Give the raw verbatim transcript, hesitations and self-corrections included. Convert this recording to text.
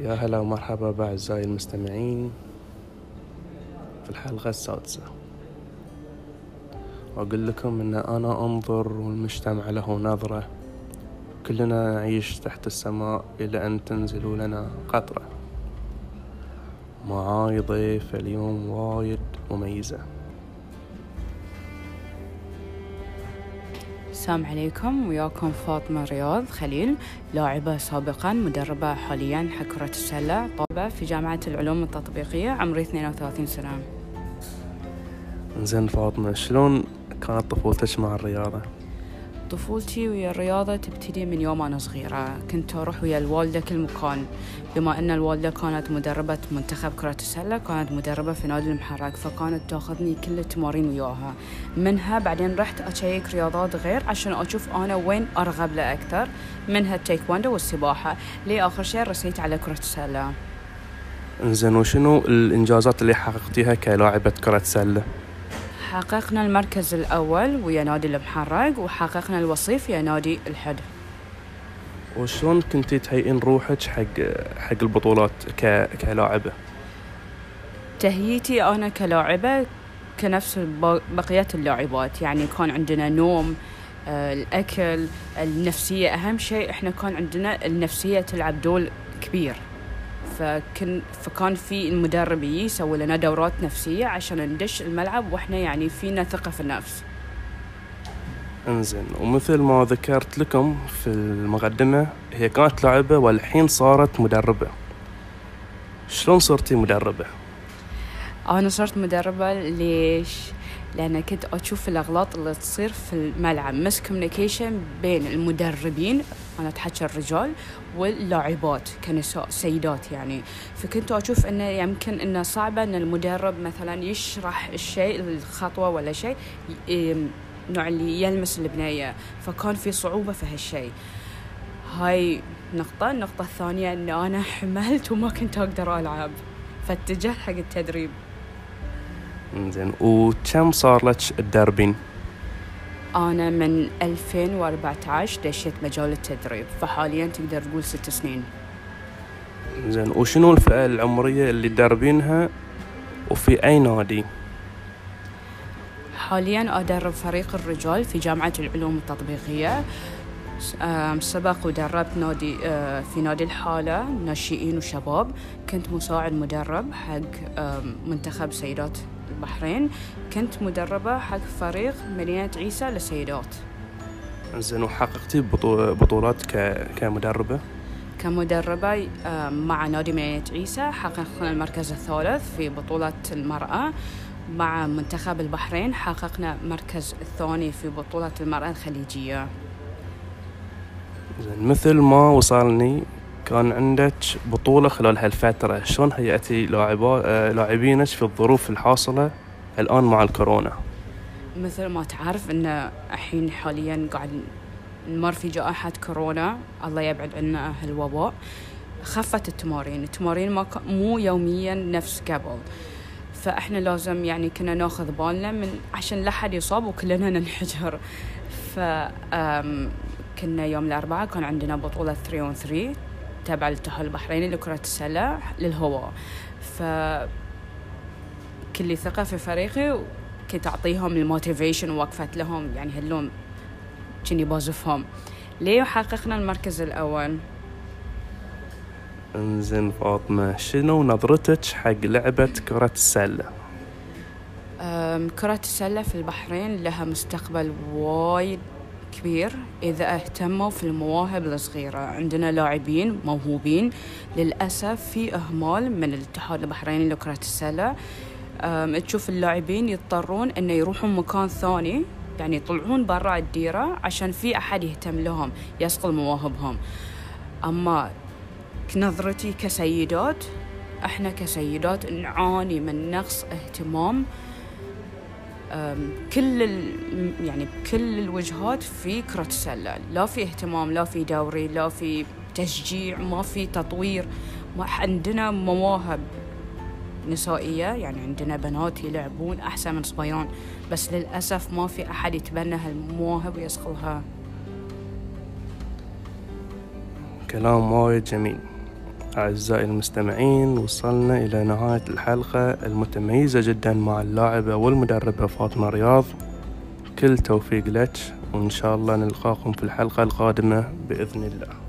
يا هلا ومرحبا بأعزائي المستمعين في الحلقة السادسة، وأقول لكم إن أنا أنظر والمجتمع له نظرة، كلنا نعيش تحت السماء إلى أن تنزل لنا قطرة. معاي ضيفة اليوم وايد مميزة. السلام عليكم، وياكم فاطمة رياض خليل، لاعبة سابقاً، مدربة حالياً حق كرة السلة، طالبة في جامعة العلوم التطبيقية، عمري اثنين وثلاثين سنة. زين فاطمة، شلون كانت طفولتك مع الرياضة؟ طفولتي ويا الرياضة تبتدي من يوم أنا صغيرة، كنت أروح ويا الوالدة كل مكان، بما أن الوالدة كانت مدربة منتخب كرة السلة، كانت مدربة في نادي المحرك، فكانت تاخذني كل التمارين وياها. منها بعدين رحت أشيك رياضات غير عشان أشوف أنا وين أرغب له أكثر، منها التايكوندو والسباحة، لي آخر شيء رسيت على كرة السلة. إنزين، وشنو الإنجازات اللي حققتيها كلاعبة كرة سلة؟ حققنا المركز الأول ويا نادي المحرك، وحققنا الوصيف يا نادي الحد. وشلون كنتي تهيئين روحك حق حق البطولات كلاعبة؟ تهيئتي أنا كلاعبة كنفس بقية اللاعبات، يعني كان عندنا نوم، الأكل، النفسية، أهم شيء إحنا كان عندنا النفسية تلعب دور كبير. فكن فكان في المدرب يسوي لنا دورات نفسية عشان ندش الملعب وإحنا يعني فينا ثقة في النفس. انزين، ومثل ما ذكرت لكم في المقدمة، هي كانت لاعبة والحين صارت مدربة. شلون صرتي مدربة؟ أنا صرت مدربة ليش؟ لأن كنت أشوف الأغلاط اللي تصير في الملعب، مس كوميونيكيشن بين المدربين، أنا أتحكى الرجال، واللاعبات كنساء سيدات يعني. فكنت أشوف أنه يمكن أنه صعبة أن المدرب مثلا يشرح الشيء، الخطوة ولا شيء نوع اللي يلمس البنية، فكان في صعوبة في هالشيء. هاي نقطة. النقطة الثانية أن أنا حملت وما كنت أقدر ألعب، فاتجهت حق التدريب. إنزين، وكم صار لك تدربين؟ أنا من ألفين وأربعة عشر دشيت مجال التدريب، فحالياً تقدر تقول ست سنين. إنزين، وشنو الفئة العمرية اللي تدربينها وفي أي نادي؟ حالياً أدرب فريق الرجال في جامعة العلوم التطبيقية، سبق ودربت نادي في نادي الحالة ناشئين وشباب، كنت مساعد مدرب حق منتخب سيدات بحرين، كنت مدربة حق فريق مليانة عيسى للسيدات. زين، وحققتي بطولات كمدربة؟ كمدربة مع نادي مليانة عيسى حققنا المركز الثالث في بطولة المرأة، مع منتخب البحرين حققنا المركز الثاني في بطولة المرأة الخليجية. زين، مثل ما وصلني كان عندك بطولة خلال هالفترة، شلون هيأتي لاعبينك في الظروف الحاصلة الآن مع الكورونا؟ مثل ما تعرف إن الحين حالياً قاعد نمر في جائحة كورونا، الله يبعد عنا هالوباء، خفت التمارين، التمارين ما مو يومياً نفس قبل، فإحنا لازم يعني كنا ناخذ بالنا من عشان لا حد يصاب وكلنا ننحجر. ف كنا يوم الأربعاء كان عندنا بطولة ثلاثة أون ثلاثة تبع الاتحاد البحريني لكرة السلة للهواء، فكل ثقة في فريقي، كنت أعطيهم الموتيفيشن ووقفت لهم يعني هاللون كني بازفهم ليه، وحققنا المركز الأول. انزين فاطمة، شنو نظرتك حق لعبة كرة السلة؟ كرة السلة في البحرين لها مستقبل وايد كبير إذا اهتموا في المواهب الصغيرة، عندنا لاعبين موهوبين، للأسف في إهمال من الاتحاد البحريني لكرة السلة، تشوف اللاعبين يضطرون إنه يروحوا مكان ثاني، يعني يطلعون برا الديرة عشان في أحد يهتم لهم يصقل مواهبهم. أما نظرتي كسيدات، إحنا كسيدات نعاني من نقص اهتمام كل يعني بكل الوجهات في كرة السلة، لا في اهتمام، لا في دوري، لا في تشجيع، ما في تطوير، ما عندنا مواهب نسائية، يعني عندنا بنات يلعبون أحسن من صبيان، بس للأسف ما في أحد يتبنى هالمواهب ويصقلها. كلام وايد جميل. أعزائي المستمعين، وصلنا إلى نهاية الحلقة المتميزة جدا مع اللاعبة والمدربة فاطمة رياض. كل توفيق لك، وإن شاء الله نلقاكم في الحلقة القادمة بإذن الله.